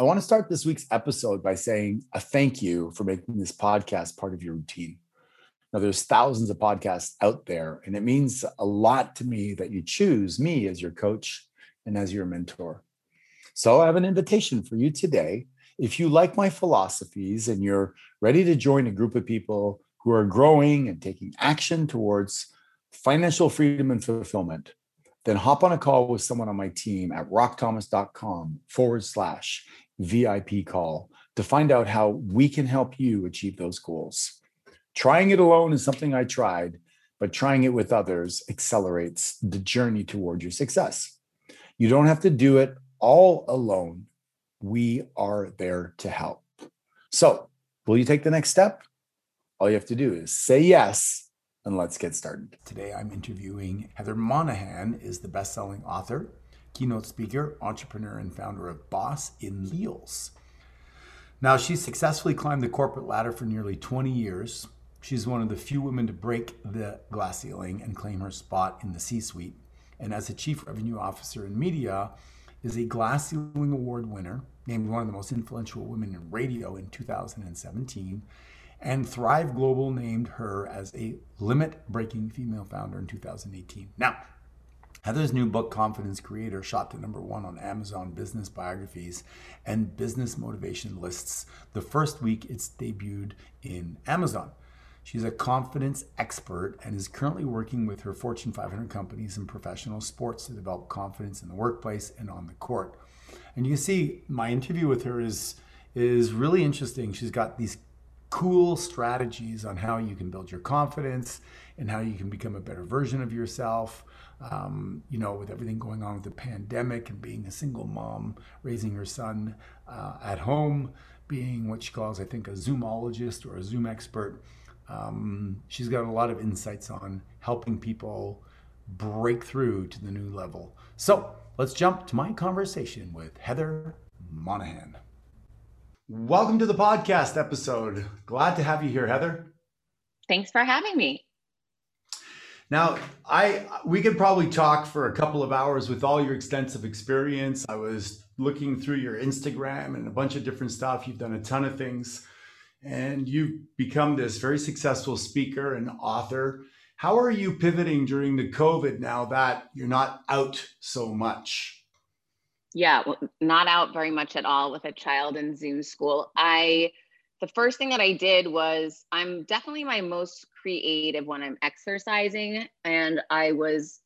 I want to start this week's episode by saying a thank you for making this podcast part of your routine. Now, there's thousands of podcasts out there, and it means a lot to me that you choose me as your coach and as your mentor. So I have an invitation for you today. If you like my philosophies and you're ready to join a group of people who are growing and taking action towards financial freedom and fulfillment, then hop on a call with someone on my team at rockthomas.com/VIP call to find out how we can help you achieve those goals. Trying it alone is something I tried, but trying it with others accelerates the journey toward your success. You don't have to do it all alone. We are there to help. So, will you take the next step? All you have to do is say yes, and let's get started. Today, I'm interviewing Heather Monahan, is the best-selling author, keynote speaker, entrepreneur, and founder of Boss in Heels. Now, she's successfully climbed the corporate ladder for nearly 20 years. She's one of the few women to break the glass ceiling and claim her spot in the C-suite. And as a chief revenue officer in media, is a Glass Ceiling Award winner, named one of the most influential women in radio in 2017, and Thrive Global named her as a limit-breaking female founder in 2018. Now, Heather's new book, Confidence Creator, shot to #1 on Amazon business biographies and business motivation lists the first week it's debuted in Amazon. She's a confidence expert and is currently working with her Fortune 500 companies in professional sports to develop confidence in the workplace and on the court. And you can see my interview with her is really interesting. She's got these cool strategies on how you can build your confidence and how you can become a better version of yourself. With everything going on with the pandemic and being a single mom, raising her son at home, being what she calls, I think, a Zoomologist or a Zoom expert. She's got a lot of insights on helping people break through to the new level. So let's jump to my conversation with Heather Monahan. Welcome to the podcast episode. Glad to have you here, Heather. Thanks for having me. Now, we could probably talk for a couple of hours with all your extensive experience. I was looking through your Instagram and a bunch of different stuff. You've done a ton of things. And you've become this very successful speaker and author. How are you pivoting during the COVID now that you're not out so much? Yeah, well, not out very much at all with a child in Zoom school. The first thing that I did was, I'm definitely my most creative when I'm exercising. And I was,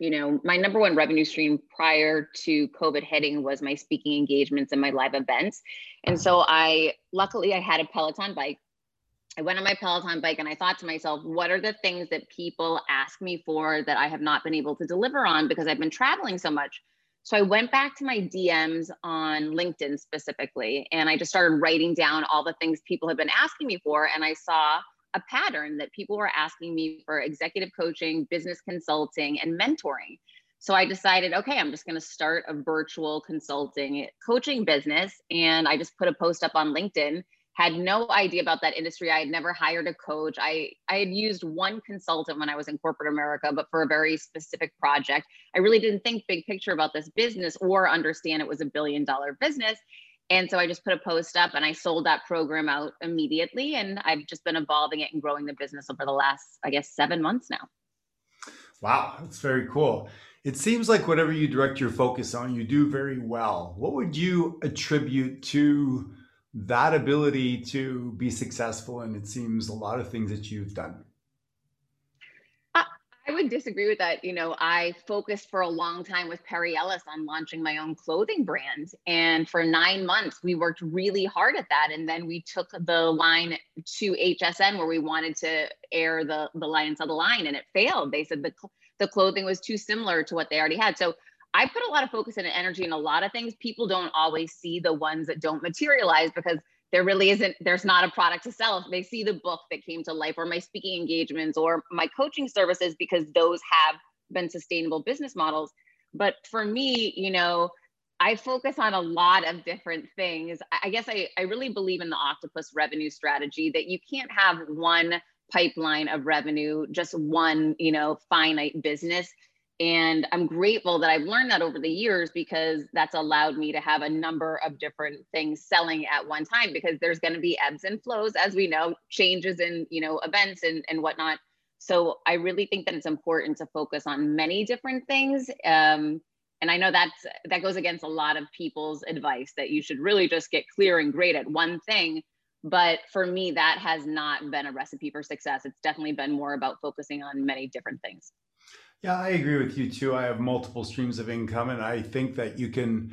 my #1 revenue stream prior to COVID hitting was my speaking engagements and my live events. And so luckily I had a Peloton bike. I went on my Peloton bike and I thought to myself, what are the things that people ask me for that I have not been able to deliver on because I've been traveling so much? So I went back to my DMs on LinkedIn specifically, and I just started writing down all the things people had been asking me for. And I saw a pattern that people were asking me for executive coaching, business consulting, and mentoring. So I decided, okay, I'm just going to start a virtual consulting coaching business. And I just put a post up on LinkedIn, had no idea about that industry. I had never hired a coach. I had used one consultant when I was in corporate America, but for a very specific project. I really didn't think big picture about this business or understand it was a billion-dollar business. And so I just put a post up and I sold that program out immediately. And I've just been evolving it and growing the business over the last, 7 months now. Wow, that's very cool. It seems like whatever you direct your focus on, you do very well. What would you attribute to that ability to be successful? And it seems a lot of things that you've done. I would disagree with that. I focused for a long time with Perry Ellis on launching my own clothing brand. And for 9 months, we worked really hard at that. And then we took the line to HSN where we wanted to air the Lions of the Line, and it failed. They said the clothing was too similar to what they already had. So I put a lot of focus and energy in a lot of things. People don't always see the ones that don't materialize because there really isn't, there's not a product to sell. They see the book that came to life or my speaking engagements or my coaching services because those have been sustainable business models. But for me, you know, I focus on a lot of different things. I guess I really believe in the octopus revenue strategy, that you can't have one pipeline of revenue, just one, you know, finite business. And I'm grateful that I've learned that over the years, because that's allowed me to have a number of different things selling at one time, because there's going to be ebbs and flows, as we know, changes in, you know, events and whatnot. So I really think that it's important to focus on many different things. And I know that goes against a lot of people's advice that you should really just get clear and great at one thing. But for me, that has not been a recipe for success. It's definitely been more about focusing on many different things. Yeah, I agree with you too. I have multiple streams of income, and I think that you can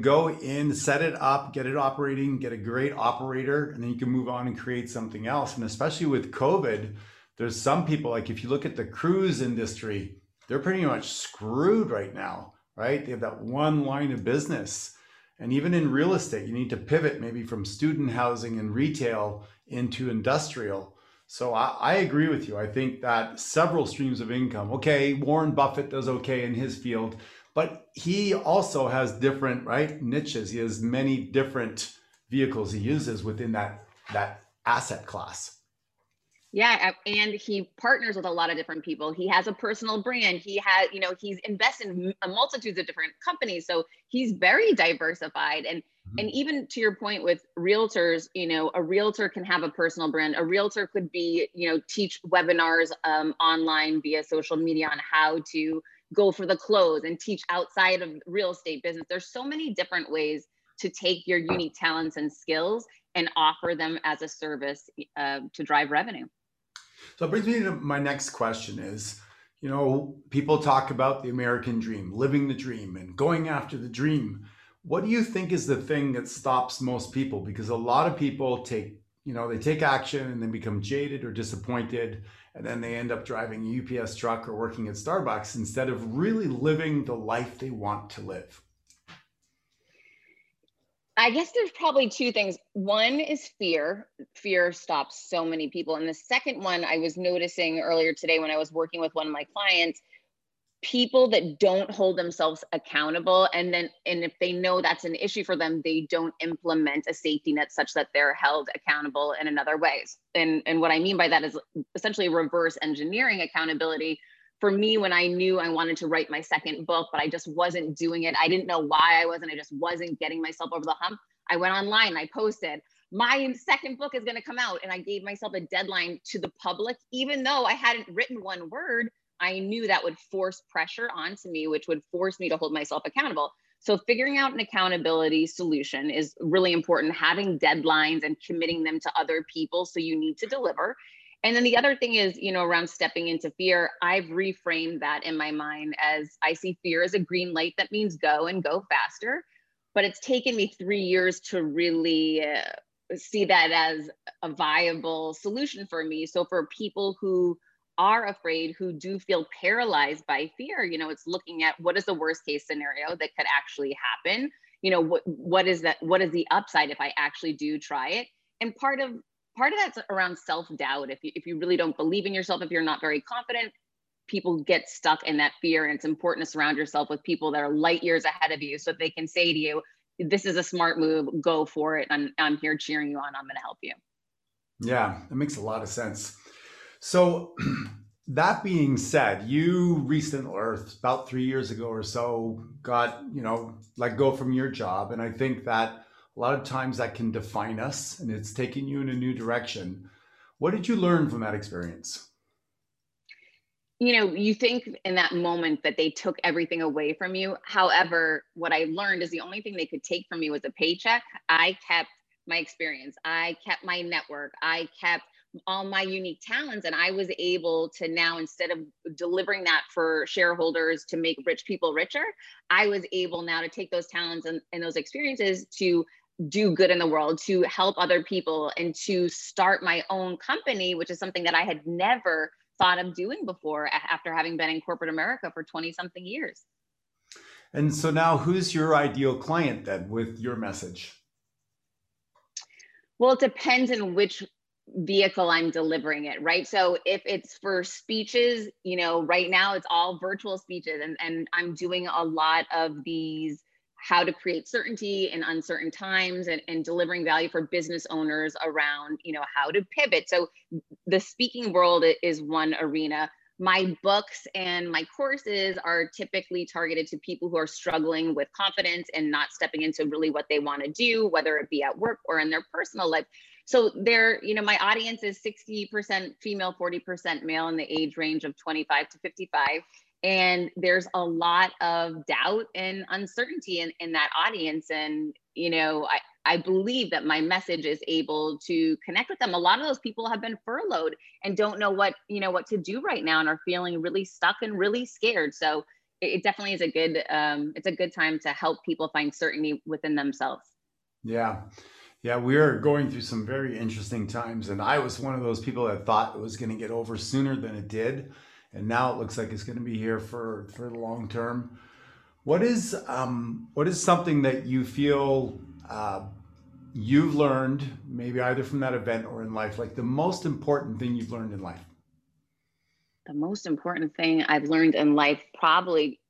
go in, set it up, get it operating, get a great operator, and then you can move on and create something else. And especially with COVID, there's some people, like if you look at the cruise industry, they're pretty much screwed right now, right? They have that one line of business. And even in real estate, you need to pivot maybe from student housing and retail into industrial. So I agree with you. I think that several streams of income, okay, Warren Buffett does okay in his field, but he also has different, right, niches. He has many different vehicles he uses within that asset class. Yeah, and he partners with a lot of different people. He has a personal brand. He has, you know, he's invested in multitudes of different companies. So he's very diversified. And and even to your point with realtors, you know, a realtor can have a personal brand. A realtor could be, you know, teach webinars online via social media on how to go for the close and teach outside of real estate business. There's so many different ways to take your unique talents and skills and offer them as a service to drive revenue. So it brings me to my next question is, you know, people talk about the American dream, living the dream and going after the dream. What do you think is the thing that stops most people? Because a lot of people take, you know, they take action and then become jaded or disappointed. And then they end up driving a UPS truck or working at Starbucks instead of really living the life they want to live. I guess there's probably two things. One is fear. Fear stops so many people. And the second one, I was noticing earlier today when I was working with one of my clients, people that don't hold themselves accountable. And if they know that's an issue for them, they don't implement a safety net such that they're held accountable in another way. And what I mean by that is essentially reverse engineering accountability. For me, when I knew I wanted to write my second book, but I just wasn't doing it. I didn't know why I wasn't. I just wasn't getting myself over the hump. I went online and I posted, my second book is going to come out. And I gave myself a deadline to the public. Even though I hadn't written one word, I knew that would force pressure onto me, which would force me to hold myself accountable. So figuring out an accountability solution is really important, having deadlines and committing them to other people. So you need to deliver. And then the other thing is, you know, around stepping into fear, I've reframed that in my mind as I see fear as a green light that means go and go faster. But it's taken me 3 years to really see that as a viable solution for me. So for people who are afraid, who do feel paralyzed by fear, you know, it's looking at what is the worst case scenario that could actually happen? You know, what is that? What is the upside if I actually do try it? And part of that's around self-doubt. If you really don't believe in yourself, if you're not very confident, people get stuck in that fear. And it's important to surround yourself with people that are light years ahead of you so that they can say to you, this is a smart move, go for it. I'm here cheering you on, I'm gonna help you. Yeah, that makes a lot of sense. So that being said, you recently, or about 3 years ago or so, got, you know, let go from your job. And I think that a lot of times that can define us, and it's taking you in a new direction. What did you learn from that experience? You know, you think in that moment that they took everything away from you. However, what I learned is the only thing they could take from me was a paycheck. I kept my experience. I kept my network. I kept all my unique talents. And I was able to now, instead of delivering that for shareholders to make rich people richer, I was able now to take those talents and those experiences to do good in the world, to help other people, and to start my own company, which is something that I had never thought of doing before after having been in corporate America for 20 something years. And so now who's your ideal client then with your message? Well, it depends on which vehicle I'm delivering it, right? So if it's for speeches, you know, right now it's all virtual speeches, and I'm doing a lot of these how to create certainty in uncertain times and delivering value for business owners around, you know, how to pivot. So the speaking world is one arena. My books and my courses are typically targeted to people who are struggling with confidence and not stepping into really what they want to do, whether it be at work or in their personal life. So they're, you know, my audience is 60% female, 40% male in the age range of 25 to 55. And there's a lot of doubt and uncertainty in that audience. And, you know, I believe that my message is able to connect with them. A lot of those people have been furloughed and don't know what, you know, what to do right now and are feeling really stuck and really scared. So it definitely is a good, it's a good time to help people find certainty within themselves. Yeah. Yeah. We are going through some very interesting times. And I was one of those people that thought it was going to get over sooner than it did. And now it looks like it's going to be here for the long term. What is something that you feel you've learned, maybe either from that event or in life, like the most important thing you've learned in life? The most important thing I've learned in life probably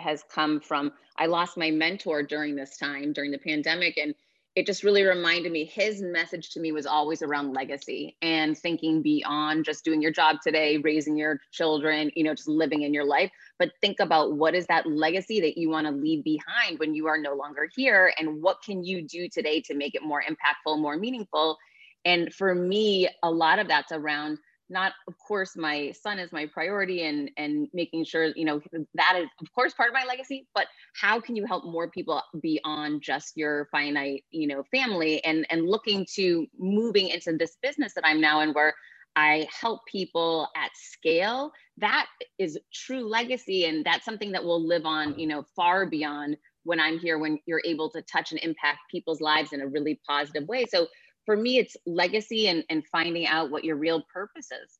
has come from, I lost my mentor during this time, during the pandemic. And it just really reminded me, his message to me was always around legacy and thinking beyond just doing your job today, raising your children, you know, just living in your life. But think about what is that legacy that you want to leave behind when you are no longer here, and what can you do today to make it more impactful, more meaningful. And for me, a lot of that's around, not, of course, my son is my priority and making sure, you know, that is, of course, part of my legacy, but how can you help more people beyond just your finite, you know, family, and looking to moving into this business that I'm now in, where I help people at scale. That is true legacy. And that's something that will live on, you know, far beyond when I'm here, when you're able to touch and impact people's lives in a really positive way. So for me, it's legacy and finding out what your real purpose is.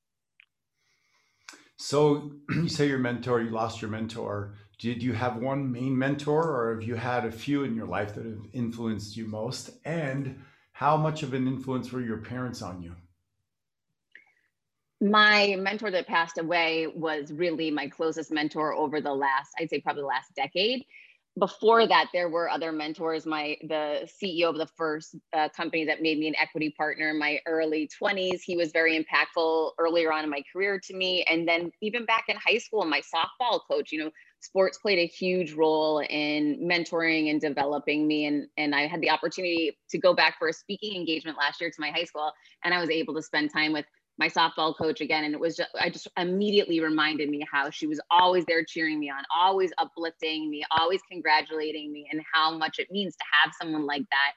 So you say your mentor, you lost your mentor. Did you have one main mentor, or have you had a few in your life that have influenced you most? And how much of an influence were your parents on you? My mentor that passed away was really my closest mentor over the last, I'd say probably the last decade. Before that, there were other mentors. The CEO of the first company that made me an equity partner in my early 20s, he was very impactful earlier on in my career to me. And then even back in high school, my softball coach, you know, sports played a huge role in mentoring and developing me. And I had the opportunity to go back for a speaking engagement last year to my high school. And I was able to spend time with my softball coach again. And it was just, I just immediately reminded me how she was always there cheering me on, always uplifting me, always congratulating me, and how much it means to have someone like that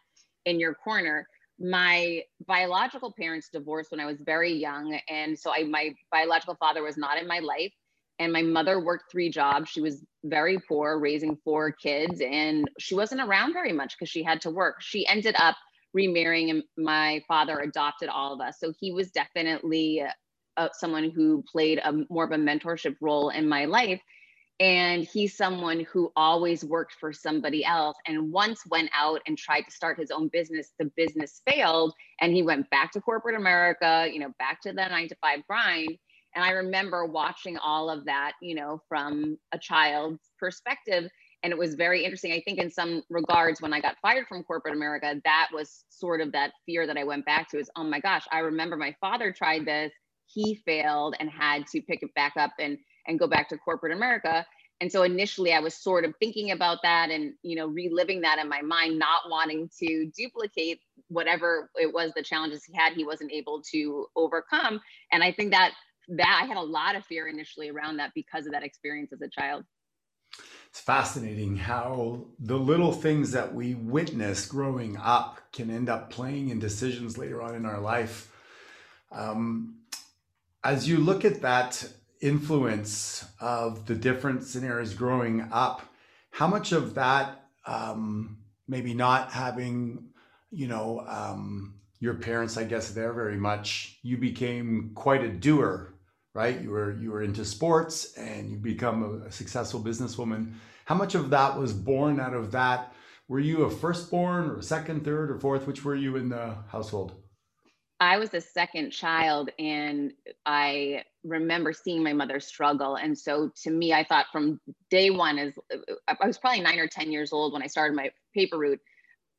in your corner. My biological parents divorced when I was very young. And so my biological father was not in my life. And my mother worked 3 jobs. She was very poor, raising 4 kids. And she wasn't around very much because she had to work. She ended up remarrying, and my father adopted all of us. So he was definitely someone who played more of a mentorship role in my life. And he's someone who always worked for somebody else, and once went out and tried to start his own business. The business failed, and he went back to corporate America, you know, back to the 9-to-5 grind. And I remember watching all of that, you know, from a child's perspective. And it was very interesting. I think in some regards, when I got fired from corporate America, that was sort of that fear that I went back to, is, oh my gosh, I remember my father tried this, he failed and had to pick it back up and go back to corporate America. And so initially I was sort of thinking about that and, you know, reliving that in my mind, not wanting to duplicate whatever it was, the challenges he had, he wasn't able to overcome. And I think that I had a lot of fear initially around that because of that experience as a child. It's fascinating how the little things that we witness growing up can end up playing in decisions later on in our life. As you look at that influence of the different scenarios growing up, how much of that, maybe not having, you know, your parents, I guess, there very much, you became quite a doer, right? You were into sports and you become a successful businesswoman. How much of that was born out of that Were you a firstborn or a second, third, or fourth? Which were you in the household? I was the second child, and I remember seeing my mother struggle. And so to me, I thought from day one, I was probably 9 or 10 years old when I started my paper route,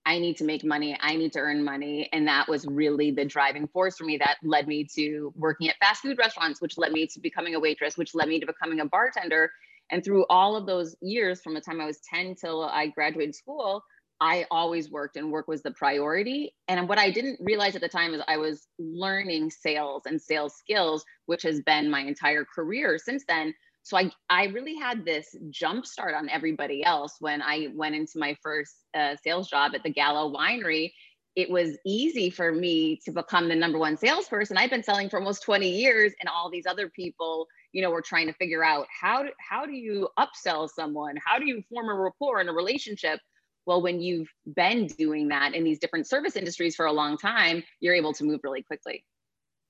I need to make money, I need to earn money. And that was really the driving force for me that led me to working at fast food restaurants, which led me to becoming a waitress, which led me to becoming a bartender. And through all of those years, from the time I was 10 till I graduated school, I always worked, and work was the priority. And what I didn't realize at the time is I was learning sales and sales skills, which has been my entire career since then. So I really had this jump start on everybody else. When I went into my first sales job at the Gallo Winery, it was easy for me to become the #1 salesperson. I've been selling for almost 20 years, and all these other people, you know, were trying to figure out how do you upsell someone? How do you form a rapport in a relationship? Well, when you've been doing that in these different service industries for a long time, you're able to move really quickly.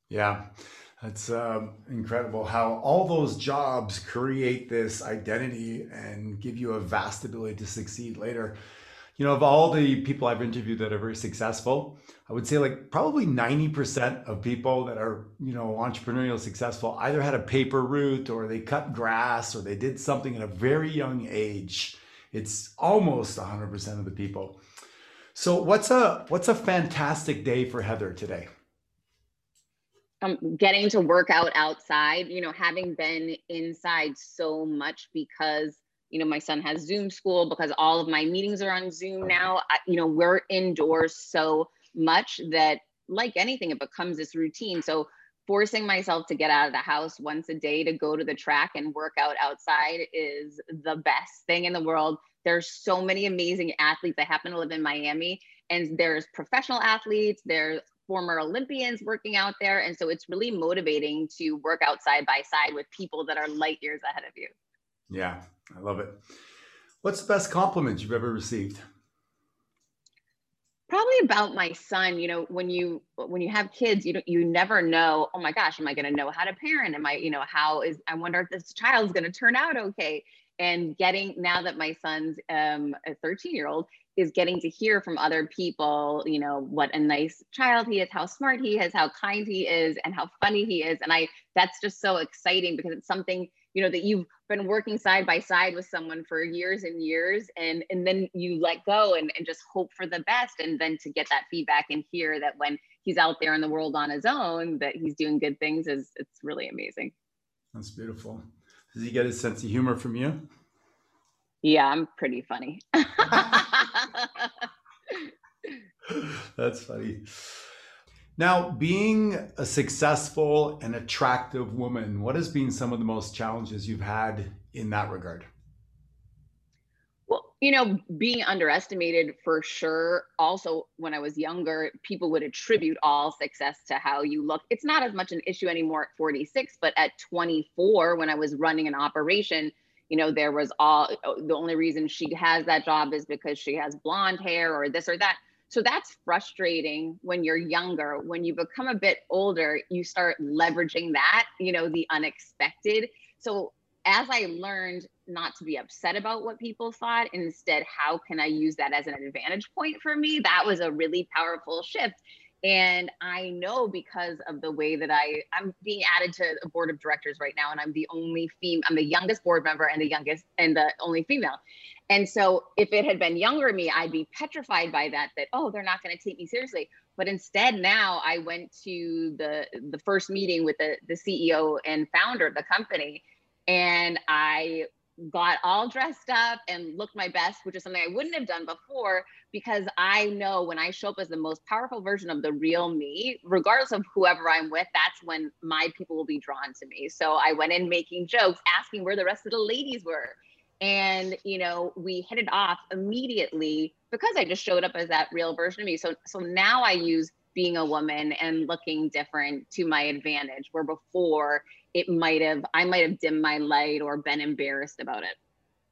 Yeah, that's incredible how all those jobs create this identity and give you a vast ability to succeed later. You know, of all the people I've interviewed that are very successful, I would say like probably 90% of people that are, you know, entrepreneurial successful either had a paper route or they cut grass or they did something at a very young age. It's almost 100% of the people. So what's a fantastic day for Heather today? Getting to work out outside, you know, having been inside so much because, you know, my son has Zoom school, because all of my meetings are on Zoom now. You know, we're indoors so much that, like anything, it becomes this routine. So forcing myself to get out of the house once a day to go to the track and work out outside is the best thing in the world. There's so many amazing athletes. I happen to live in Miami, and there's professional athletes, there's former Olympians working out there. And so it's really motivating to work out side by side with people that are light years ahead of you. Yeah, I love it. What's the best compliment you've ever received? Probably about my son. You know, when you have kids, you never know, oh my gosh, am I going to know how to parent? Am I, you know, I wonder if this child's going to turn out okay. And now that my son's a 13-year-old, is getting to hear from other people, you know, what a nice child he is, how smart he is, how kind he is, and how funny he is. And that's just so exciting, because it's something, you know, that you've been working side by side with someone for years and years, and then you let go and just hope for the best. And then to get that feedback and hear that when he's out there in the world on his own, that he's doing good things, it's really amazing. That's beautiful. Does he get his sense of humor from you? Yeah, I'm pretty funny. That's funny. Now, being a successful and attractive woman, what has been some of the most challenges you've had in that regard? Well, you know, being underestimated for sure. Also, when I was younger, people would attribute all success to how you look. It's not as much an issue anymore at 46, but at 24, when I was running an operation, you know, there was the only reason she has that job is because she has blonde hair or this or that. So that's frustrating when you're younger. When you become a bit older, you start leveraging that, you know, the unexpected. So as I learned not to be upset about what people thought, instead, how can I use that as an advantage point for me? That was a really powerful shift. And I know, because of the way that I'm being added to a board of directors right now, and I'm the youngest board member and the only female. And so if it had been younger me, I'd be petrified by that, oh, they're not going to take me seriously. But instead, now I went to the first meeting with the CEO and founder of the company, and I got all dressed up and looked my best, which is something I wouldn't have done before, because I know when I show up as the most powerful version of the real me, regardless of whoever I'm with, that's when my people will be drawn to me. So I went in making jokes, asking where the rest of the ladies were. And, you know, we hit it off immediately because I just showed up as that real version of me. So now I use being a woman and looking different to my advantage, where before I might have dimmed my light or been embarrassed about it.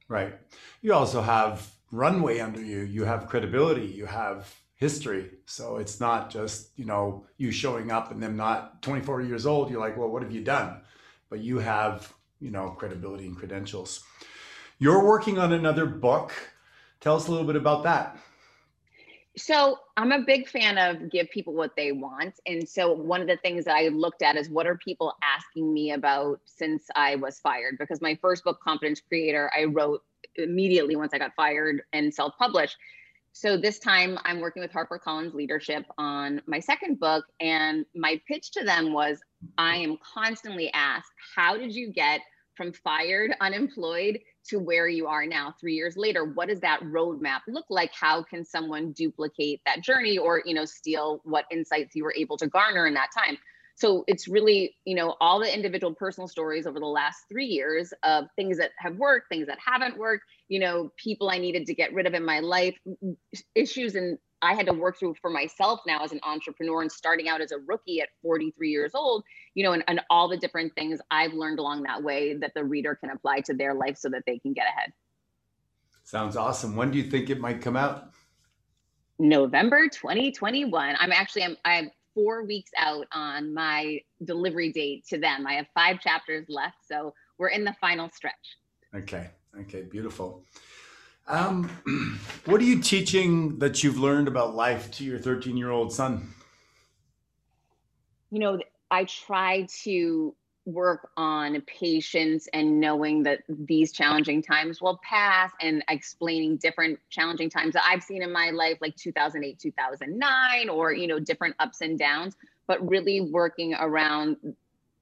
Right. You also have runway under you. You have credibility. You have history. So it's not just, you know, you showing up and them not 24 years old. You're like, well, what have you done? But you have, you know, credibility and credentials. You're working on another book. Tell us a little bit about that. So I'm a big fan of give people what they want. And so one of the things that I looked at is what are people asking me about since I was fired? Because my first book, Confidence Creator, I wrote immediately once I got fired and self-published. So this time I'm working with HarperCollins Leadership on my second book. And my pitch to them was, I am constantly asked, how did you get from fired, unemployed, to where you are now 3 years later? What does that roadmap look like? How can someone duplicate that journey or, you know, steal what insights you were able to garner in that time? So it's really, you know, all the individual personal stories over the last 3 years of things that have worked, things that haven't worked, you know, people I needed to get rid of in my life, issues and I had to work through for myself now as an entrepreneur and starting out as a rookie at 43 years old, you know, and all the different things I've learned along that way that the reader can apply to their life so that they can get ahead. Sounds awesome. When do you think it might come out? November 2021. I'm 4 weeks out on my delivery date to them. I have 5 chapters left, so we're in the final stretch. Okay. Okay. Beautiful. What are you teaching that you've learned about life to your 13-year-old son? You know, I try to work on patience and knowing that these challenging times will pass and explaining different challenging times that I've seen in my life, like 2008, 2009, or, you know, different ups and downs, but really working around.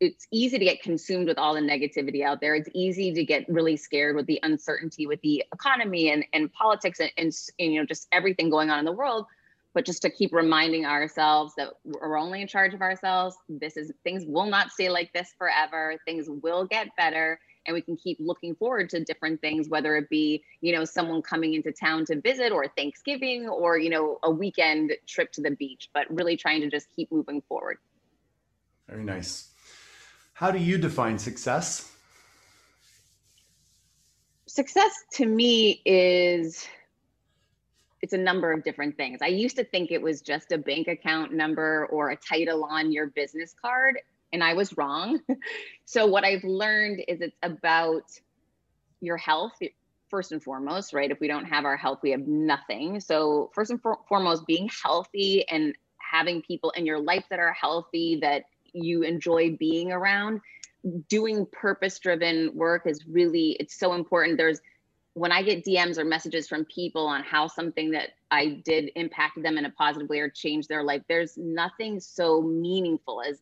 It's easy to get consumed with all the negativity out there. It's easy to get really scared with the uncertainty with the economy and politics and you know, just everything going on in the world. But just to keep reminding ourselves that we're only in charge of ourselves. Things will not stay like this forever. Things will get better. And we can keep looking forward to different things, whether it be, you know, someone coming into town to visit or Thanksgiving or, you know, a weekend trip to the beach, but really trying to just keep moving forward. Very nice. How do you define success? Success to me is, it's a number of different things. I used to think it was just a bank account number or a title on your business card, and I was wrong. So what I've learned is it's about your health, first and foremost, right? If we don't have our health, we have nothing. So first and foremost, being healthy and having people in your life that are healthy, that you enjoy being around. Doing purpose-driven work is really, it's so important. When I get DMs or messages from people on how something that I did impacted them in a positive way or changed their life, there's nothing so meaningful as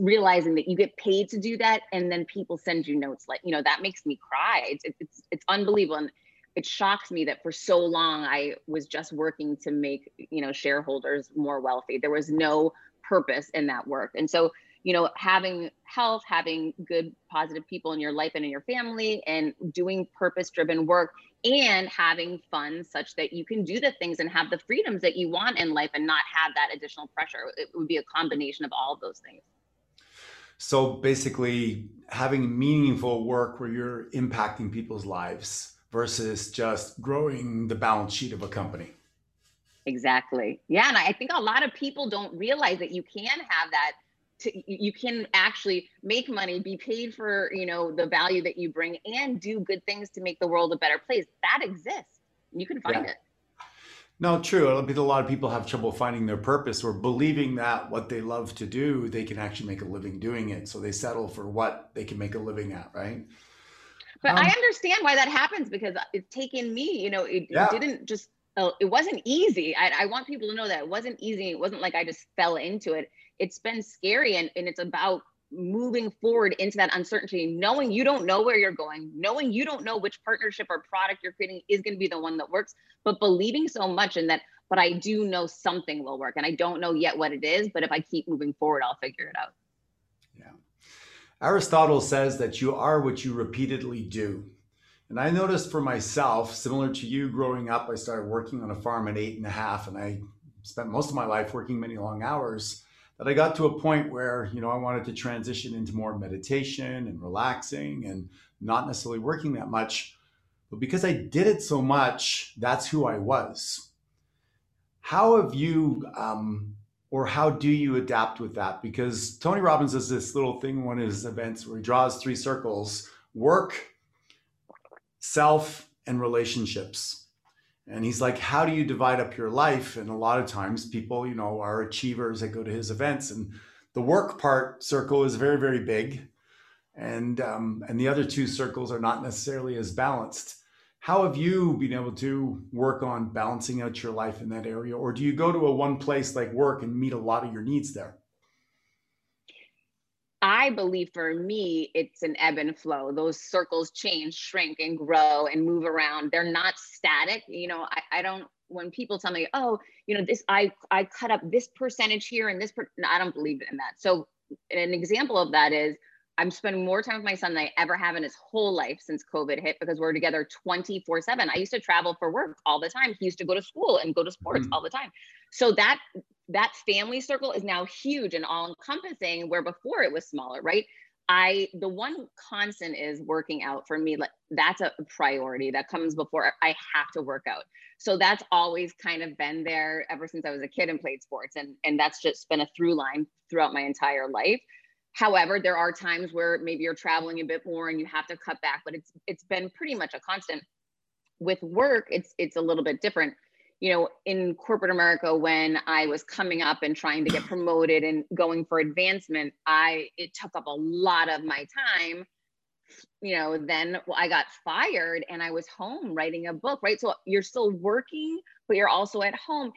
realizing that you get paid to do that and then people send you notes like, you know, that makes me cry. It's unbelievable. And it shocks me that for so long I was just working to make, you know, shareholders more wealthy. There was no purpose in that work. And so, you know, having health, having good, positive people in your life and in your family, and doing purpose-driven work and having fun such that you can do the things and have the freedoms that you want in life and not have that additional pressure. It would be a combination of all of those things. So basically having meaningful work where you're impacting people's lives versus just growing the balance sheet of a company. Exactly. Yeah. And I think a lot of people don't realize that you can have that. You can actually make money, be paid for, you know, the value that you bring and do good things to make the world a better place. That exists. You can find it. No, true. It'll be that a lot of people have trouble finding their purpose or believing that what they love to do, they can actually make a living doing it. So they settle for what they can make a living at, right? But I understand why that happens because it's taken me, you know, it wasn't easy. I want people to know that it wasn't easy. It wasn't like I just fell into it. It's been scary. And it's about moving forward into that uncertainty, knowing you don't know where you're going, knowing you don't know which partnership or product you're creating is going to be the one that works, but believing so much in that, but I do know something will work. And I don't know yet what it is, but if I keep moving forward, I'll figure it out. Yeah. Aristotle says that you are what you repeatedly do. And I noticed for myself, similar to you growing up, I started working on a farm at 8 and a half, and I spent most of my life working many long hours, that I got to a point where, you know, I wanted to transition into more meditation and relaxing and not necessarily working that much. But because I did it so much, that's who I was. How have you, or how do you adapt with that? Because Tony Robbins does this little thing in one of his events where he draws 3 circles: work, self, and relationships. And he's like, how do you divide up your life? And a lot of times people, you know, are achievers that go to his events, and the work part circle is very, very big. And the other two circles are not necessarily as balanced. How have you been able to work on balancing out your life in that area? Or do you go to a one place like work and meet a lot of your needs there? I believe for me, it's an ebb and flow. Those circles change, shrink and grow and move around. They're not static. You know, I don't, when people tell me, oh, you know, this, I cut up this percentage here and this, I don't believe in that. So an example of that is I'm spending more time with my son than I ever have in his whole life since COVID hit, because we're together 24/7. I used to travel for work all the time. He used to go to school and go to sports all the time. So that family circle is now huge and all encompassing, where before it was smaller, right? The one constant is working out for me. Like, that's a priority that comes before I have to work out. So that's always kind of been there ever since I was a kid and played sports. And that's just been a through line throughout my entire life. However, there are times where maybe you're traveling a bit more and you have to cut back, but it's been pretty much a constant. With work, it's a little bit different. You know, in corporate America, when I was coming up and trying to get promoted and going for advancement, it took up a lot of my time. You know, then I got fired and I was home writing a book, right? So you're still working, but you're also at home.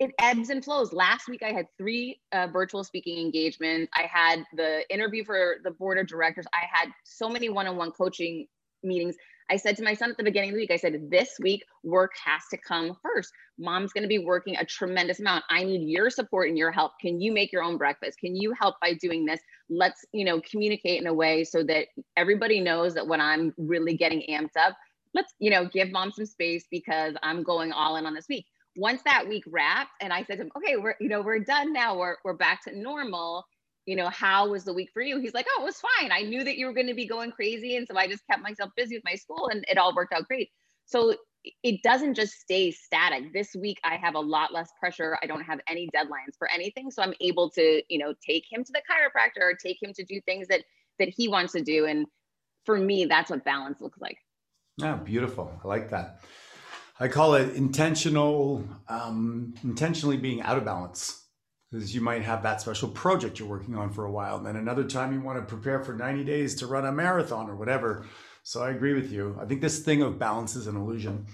It ebbs and flows. Last week, I had 3 virtual speaking engagements. I had the interview for the board of directors. I had so many one-on-one coaching meetings. I said to my son at the beginning of the week, I said, this week, work has to come first. Mom's going to be working a tremendous amount. I need your support and your help. Can you make your own breakfast? Can you help by doing this? Let's, you know, communicate in a way so that everybody knows that when I'm really getting amped up, let's, you know, give mom some space because I'm going all in on this week. Once that week wrapped and I said to him, okay, we're done now. We're back to normal. You know, how was the week for you? He's like, oh, it was fine. I knew that you were going to be going crazy. And so I just kept myself busy with my school and it all worked out great. So it doesn't just stay static. This week, I have a lot less pressure. I don't have any deadlines for anything. So I'm able to, you know, take him to the chiropractor or take him to do things that he wants to do. And for me, that's what balance looks like. Oh, beautiful. I like that. I call it intentionally being out of balance, because you might have that special project you're working on for a while. And then another time you want to prepare for 90 days to run a marathon or whatever. So I agree with you. I think this thing of balance is an illusion.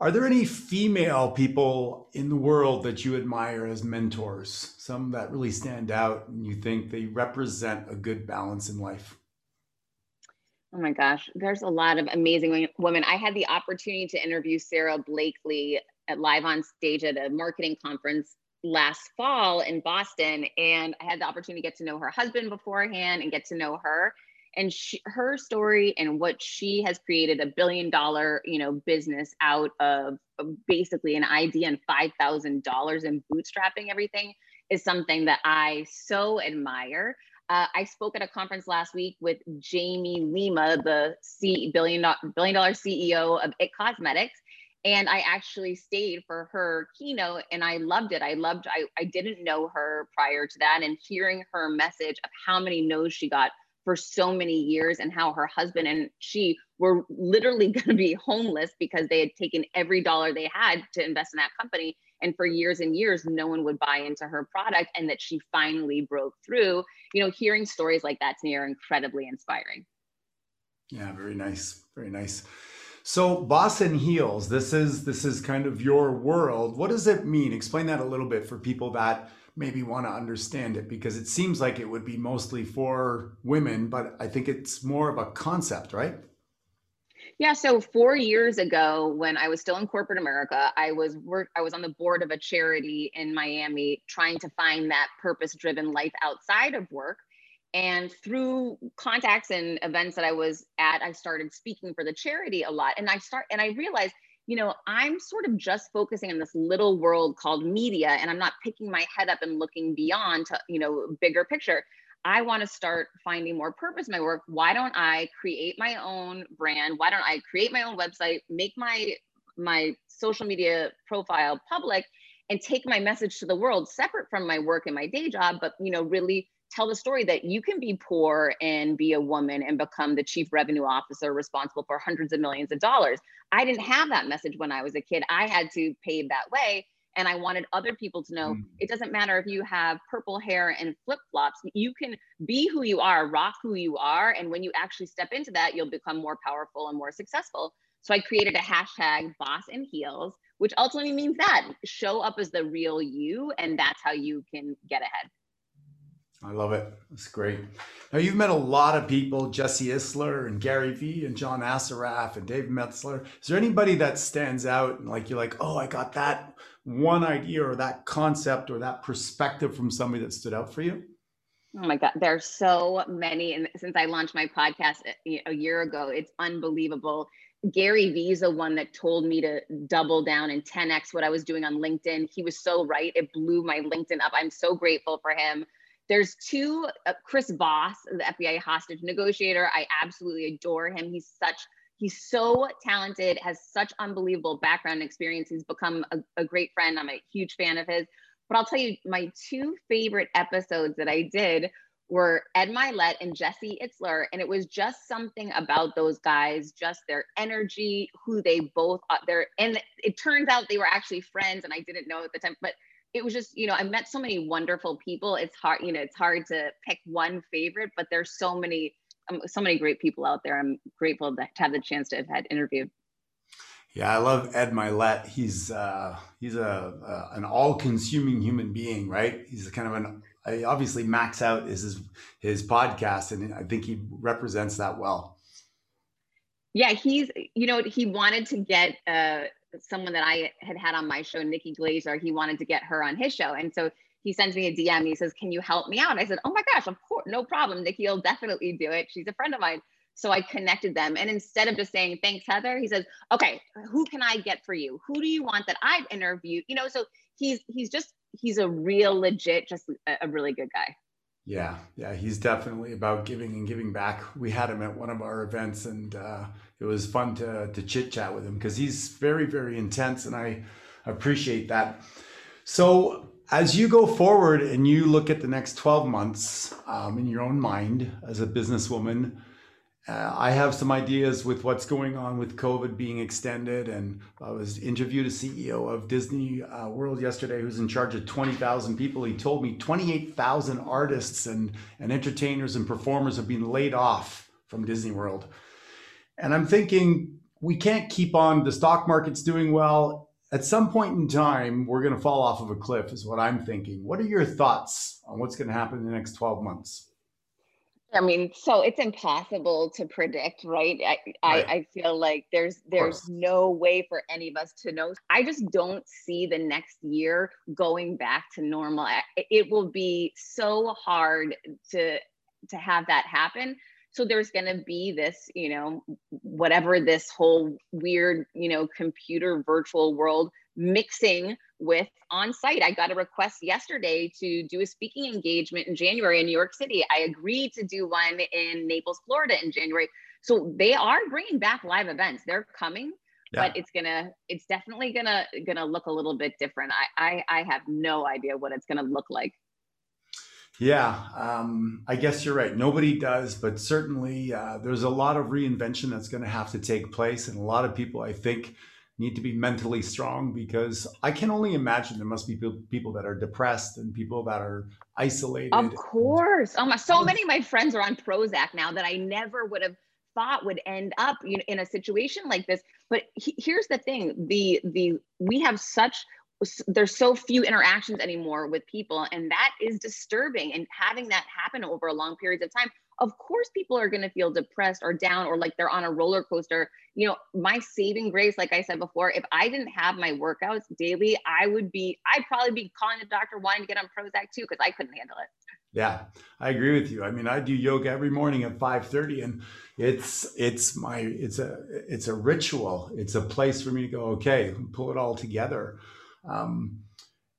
Are there any female people in the world that you admire as mentors? Some that really stand out and you think they represent a good balance in life? Oh my gosh, there's a lot of amazing women. I had the opportunity to interview Sarah Blakely live on stage at a marketing conference last fall in Boston. And I had the opportunity to get to know her husband beforehand and get to know her. And her story and what she has created, a $1 billion, you know, business out of basically an idea and $5,000 and bootstrapping everything, is something that I so admire. I spoke at a conference last week with Jamie Lima, the billion-dollar CEO of It Cosmetics. And I actually stayed for her keynote and I loved it. I didn't know her prior to that, and hearing her message of how many no's she got for so many years and how her husband and she were literally going to be homeless because they had taken every dollar they had to invest in that company. And for years and years, no one would buy into her product, and that she finally broke through. You know, hearing stories like that to me are incredibly inspiring. Yeah, very nice. Very nice. So Boss in Heels, this is kind of your world. What does it mean? Explain that a little bit for people that maybe want to understand it, because it seems like it would be mostly for women, but I think it's more of a concept, right? Yeah. So 4 years ago, when I was still in corporate America, I was on the board of a charity in Miami trying to find that purpose-driven life outside of work. And through contacts and events that I was at, I started speaking for the charity a lot. And I realized, you know, I'm sort of just focusing on this little world called media, and I'm not picking my head up and looking beyond to, you know, bigger picture. I want to start finding more purpose in my work. Why don't I create my own brand? Why don't I create my own website, make my social media profile public, and take my message to the world separate from my work and my day job, but, you know, really tell the story that you can be poor and be a woman and become the chief revenue officer responsible for hundreds of millions of dollars. I didn't have that message when I was a kid. I had to pave that way. And I wanted other people to know, it doesn't matter if you have purple hair and flip-flops, you can be who you are, rock who you are. And when you actually step into that, you'll become more powerful and more successful. So I created a hashtag, Boss in Heels, which ultimately means that show up as the real you, and that's how you can get ahead. I love it. That's great. Now, you've met a lot of people, Jesse Itzler and Gary Vee and John Assaraf and Dave Metzler. Is there anybody that stands out and like you're like, oh, I got that one idea or that concept or that perspective from somebody that stood out for you? Oh my God, there's so many. And since I launched my podcast a year ago, it's unbelievable. Gary Vee's the one that told me to double down and 10X what I was doing on LinkedIn. He was so right. It blew my LinkedIn up. I'm so grateful for him. There's two, Chris Voss, the FBI hostage negotiator. I absolutely adore him. He's so talented, has such unbelievable background and experience. He's become a great friend. I'm a huge fan of his. But I'll tell you, my two favorite episodes that I did were Ed Mylett and Jesse Itzler. And it was just something about those guys, just their energy, who they both are. And it turns out they were actually friends, and I didn't know at the time. But it was just, you know, I met so many wonderful people. It's hard, you know, it's hard to pick one favorite, but there's so many great people out there. I'm grateful to have the chance to have had interviewed. Yeah, I love Ed Mylett. He's an all-consuming human being, right? He's kind of an obviously Max Out is his podcast, and I think he represents that well. Yeah, he wanted to get someone that I had on my show, Nikki Glazer. He wanted to get her on his show. And so he sends me a DM. He says, can you help me out? I said, oh my gosh, of course, no problem. Nikki will definitely do it. She's a friend of mine. So I connected them. And instead of just saying, thanks, Heather, he says, okay, who can I get for you? Who do you want that I've interviewed? You know, so he's a real legit, just a really good guy. Yeah. He's definitely about giving and giving back. We had him at one of our events, and it was fun to chit chat with him because he's very, very intense, and I appreciate that. So as you go forward and you look at the next 12 months in your own mind as a businesswoman, I have some ideas with what's going on with COVID being extended. And I was interviewed a CEO of Disney World yesterday who's in charge of 20,000 people. He told me 28,000 artists and entertainers and performers have been laid off from Disney World. And I'm thinking, we can't keep on, the stock market's doing well. At some point in time, we're going to fall off of a cliff is what I'm thinking. What are your thoughts on what's going to happen in the next 12 months? I mean, so it's impossible to predict, right? I feel like there's no way for any of us to know. I just don't see the next year going back to normal. It will be so hard to have that happen. So there's going to be this, you know, whatever this whole weird, you know, computer virtual world mixing with on-site. I got a request yesterday to do a speaking engagement in January in New York City. I agreed to do one in Naples, Florida in January. So they are bringing back live events. They're coming, but it's definitely gonna look a little bit different. I have no idea what it's gonna look like. Yeah, I guess you're right. Nobody does, but certainly there's a lot of reinvention that's going to have to take place. And a lot of people, I think, need to be mentally strong, because I can only imagine there must be people that are depressed and people that are isolated. Of course. Oh my, so many of my friends are on Prozac now that I never would have thought would end up, you know, in a situation like this. But here's the thing, we have such... there's so few interactions anymore with people, and that is disturbing. And having that happen over a long period of time, of course, people are going to feel depressed or down or like they're on a roller coaster. You know, my saving grace, like I said before, if I didn't have my workouts daily, I'd probably be calling the doctor wanting to get on Prozac too, because I couldn't handle it. Yeah, I agree with you. I mean, I do yoga every morning at 5:30, and it's a ritual. It's a place for me to go, okay, pull it all together.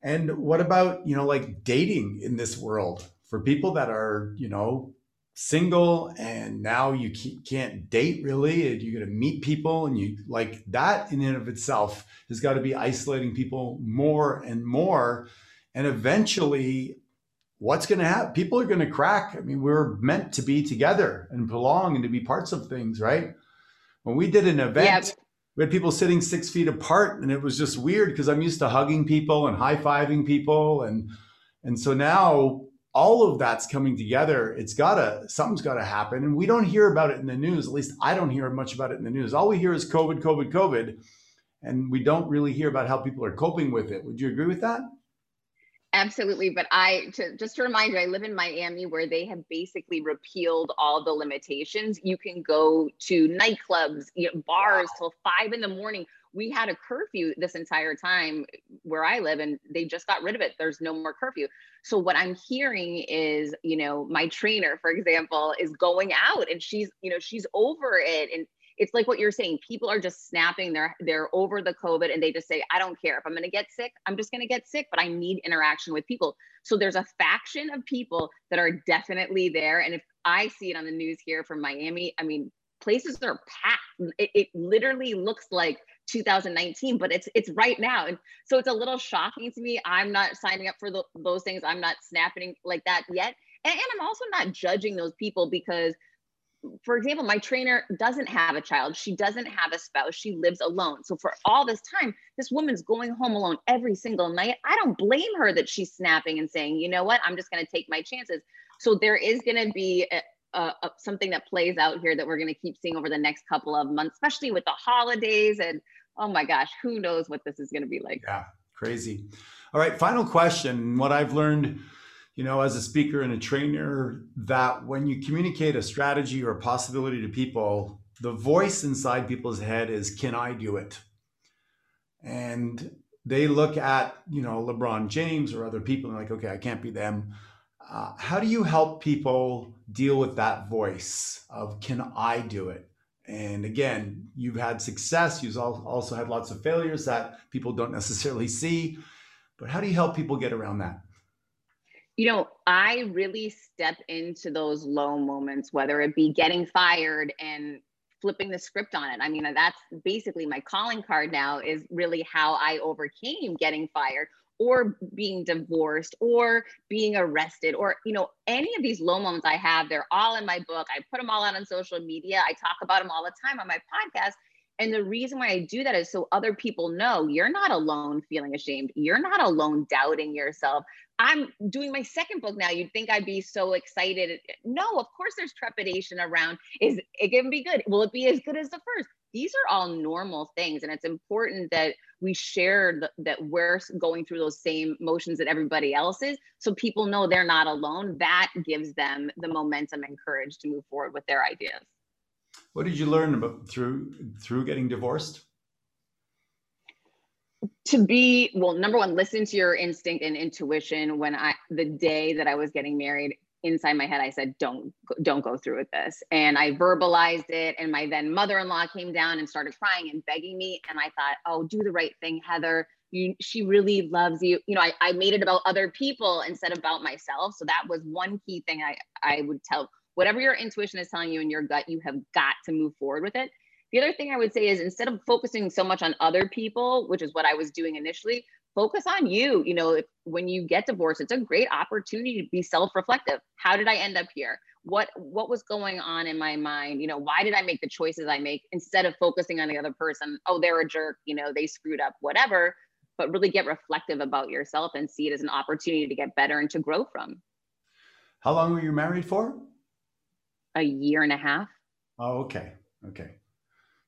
And what about, you know, like dating in this world for people that are, you know, single, and now you can't date really, and you're going to meet people, and you like that in and of itself has got to be isolating people more and more. And eventually what's going to happen? People are going to crack. I mean, we're meant to be together and belong and to be parts of things, right? When we did an event, yep, we had people sitting 6 feet apart, and it was just weird because I'm used to hugging people and high-fiving people. And so now all of that's coming together. Something's got to happen. And we don't hear about it in the news. At least I don't hear much about it in the news. All we hear is COVID, COVID, COVID. And we don't really hear about how people are coping with it. Would you agree with that? Absolutely. But just to remind you, I live in Miami, where they have basically repealed all the limitations. You can go to nightclubs, bars till 5 in the morning. We had a curfew this entire time where I live, and they just got rid of it. There's no more curfew. So what I'm hearing is, my trainer, for example, is going out and she's over it. And it's like what you're saying. People are just snapping. They're over the COVID, and they just say, I don't care if I'm going to get sick. I'm just going to get sick, but I need interaction with people. So there's a faction of people that are definitely there. And if I see it on the news here from Miami, I mean, places are packed. It literally looks like 2019, but it's right now. And so it's a little shocking to me. I'm not signing up for those things. I'm not snapping like that yet. And I'm also not judging those people because, for example, my trainer doesn't have a child. She doesn't have a spouse. She lives alone. So for all this time, this woman's going home alone every single night. I don't blame her that she's snapping and saying, you know what, I'm just going to take my chances. So there is going to be something that plays out here that we're going to keep seeing over the next couple of months, especially with the holidays. And oh my gosh, who knows what this is going to be like. Yeah, crazy. All right, final question. What I've learned, as a speaker and a trainer, that when you communicate a strategy or a possibility to people, the voice inside people's head is, can I do it? And they look at, LeBron James or other people and like, okay, I can't be them. How do you help people deal with that voice of, can I do it? And again, you've had success. You've also had lots of failures that people don't necessarily see, but how do you help people get around that? I really step into those low moments, whether it be getting fired and flipping the script on it. I mean, that's basically my calling card now, is really how I overcame getting fired or being divorced or being arrested or, any of these low moments I have. They're all in my book. I put them all out on social media. I talk about them all the time on my podcast. And the reason why I do that is so other people know you're not alone feeling ashamed. You're not alone doubting yourself. I'm doing my second book now. You'd think I'd be so excited. No, of course there's trepidation around. Is it going to be good? Will it be as good as the first? These are all normal things. And it's important that we share that we're going through those same motions that everybody else is, so people know they're not alone. That gives them the momentum and courage to move forward with their ideas. What did you learn about through getting divorced? To be, well, number one, listen to your instinct and intuition. When the day that I was getting married, inside my head, I said, don't go through with this. And I verbalized it. And my then mother-in-law came down and started crying and begging me. And I thought, oh, do the right thing, Heather. She really loves you. I made it about other people instead about myself. So that was one key thing I would tell. Whatever your intuition is telling you in your gut, you have got to move forward with it. The other thing I would say is, instead of focusing so much on other people, which is what I was doing initially, focus on you. When you get divorced, it's a great opportunity to be self-reflective. How did I end up here? What was going on in my mind? Why did I make the choices I make, instead of focusing on the other person? Oh, they're a jerk. They screwed up, whatever. But really get reflective about yourself and see it as an opportunity to get better and to grow from. How long were you married for? A year and a half. Oh, okay. Okay.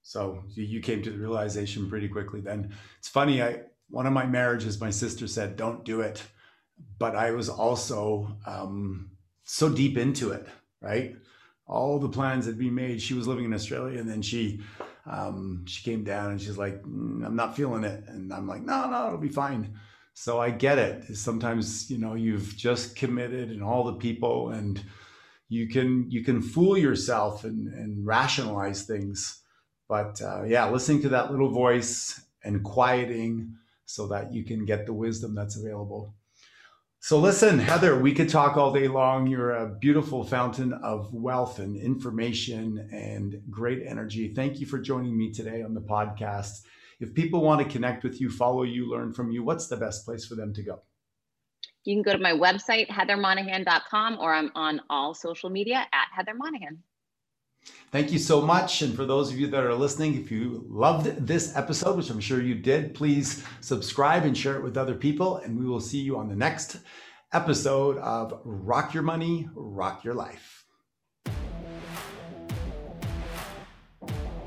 So you came to the realization pretty quickly then. It's funny. One of my marriages, my sister said, don't do it. But I was also so deep into it, right? All the plans had been made. She was living in Australia, and then she came down and she's like, I'm not feeling it. And I'm like, no, it'll be fine. So I get it. Sometimes, you've just committed and all the people, and you can fool yourself and rationalize things. But yeah, listening to that little voice and quieting so that you can get the wisdom that's available. So listen, Heather, we could talk all day long. You're a beautiful fountain of wealth and information and great energy. Thank you for joining me today on the podcast. If people want to connect with you, follow you, learn from you, what's the best place for them to go? You can go to my website, heathermonahan.com, or I'm on all social media at Heather Monahan. Thank you so much. And for those of you that are listening, if you loved this episode, which I'm sure you did, please subscribe and share it with other people. And we will see you on the next episode of Rock Your Money, Rock Your Life.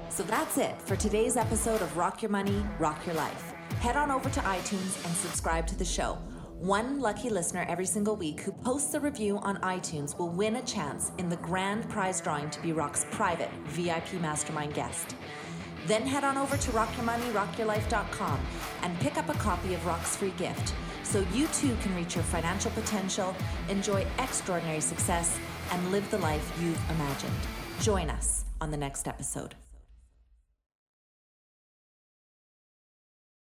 So that's it for today's episode of Rock Your Money, Rock Your Life. Head on over to iTunes and subscribe to the show. One lucky listener every single week who posts a review on iTunes will win a chance in the grand prize drawing to be Rock's private VIP mastermind guest. Then head on over to rockyourmoneyrockyourlife.com and pick up a copy of Rock's free gift so you too can reach your financial potential, enjoy extraordinary success, and live the life you've imagined. Join us on the next episode.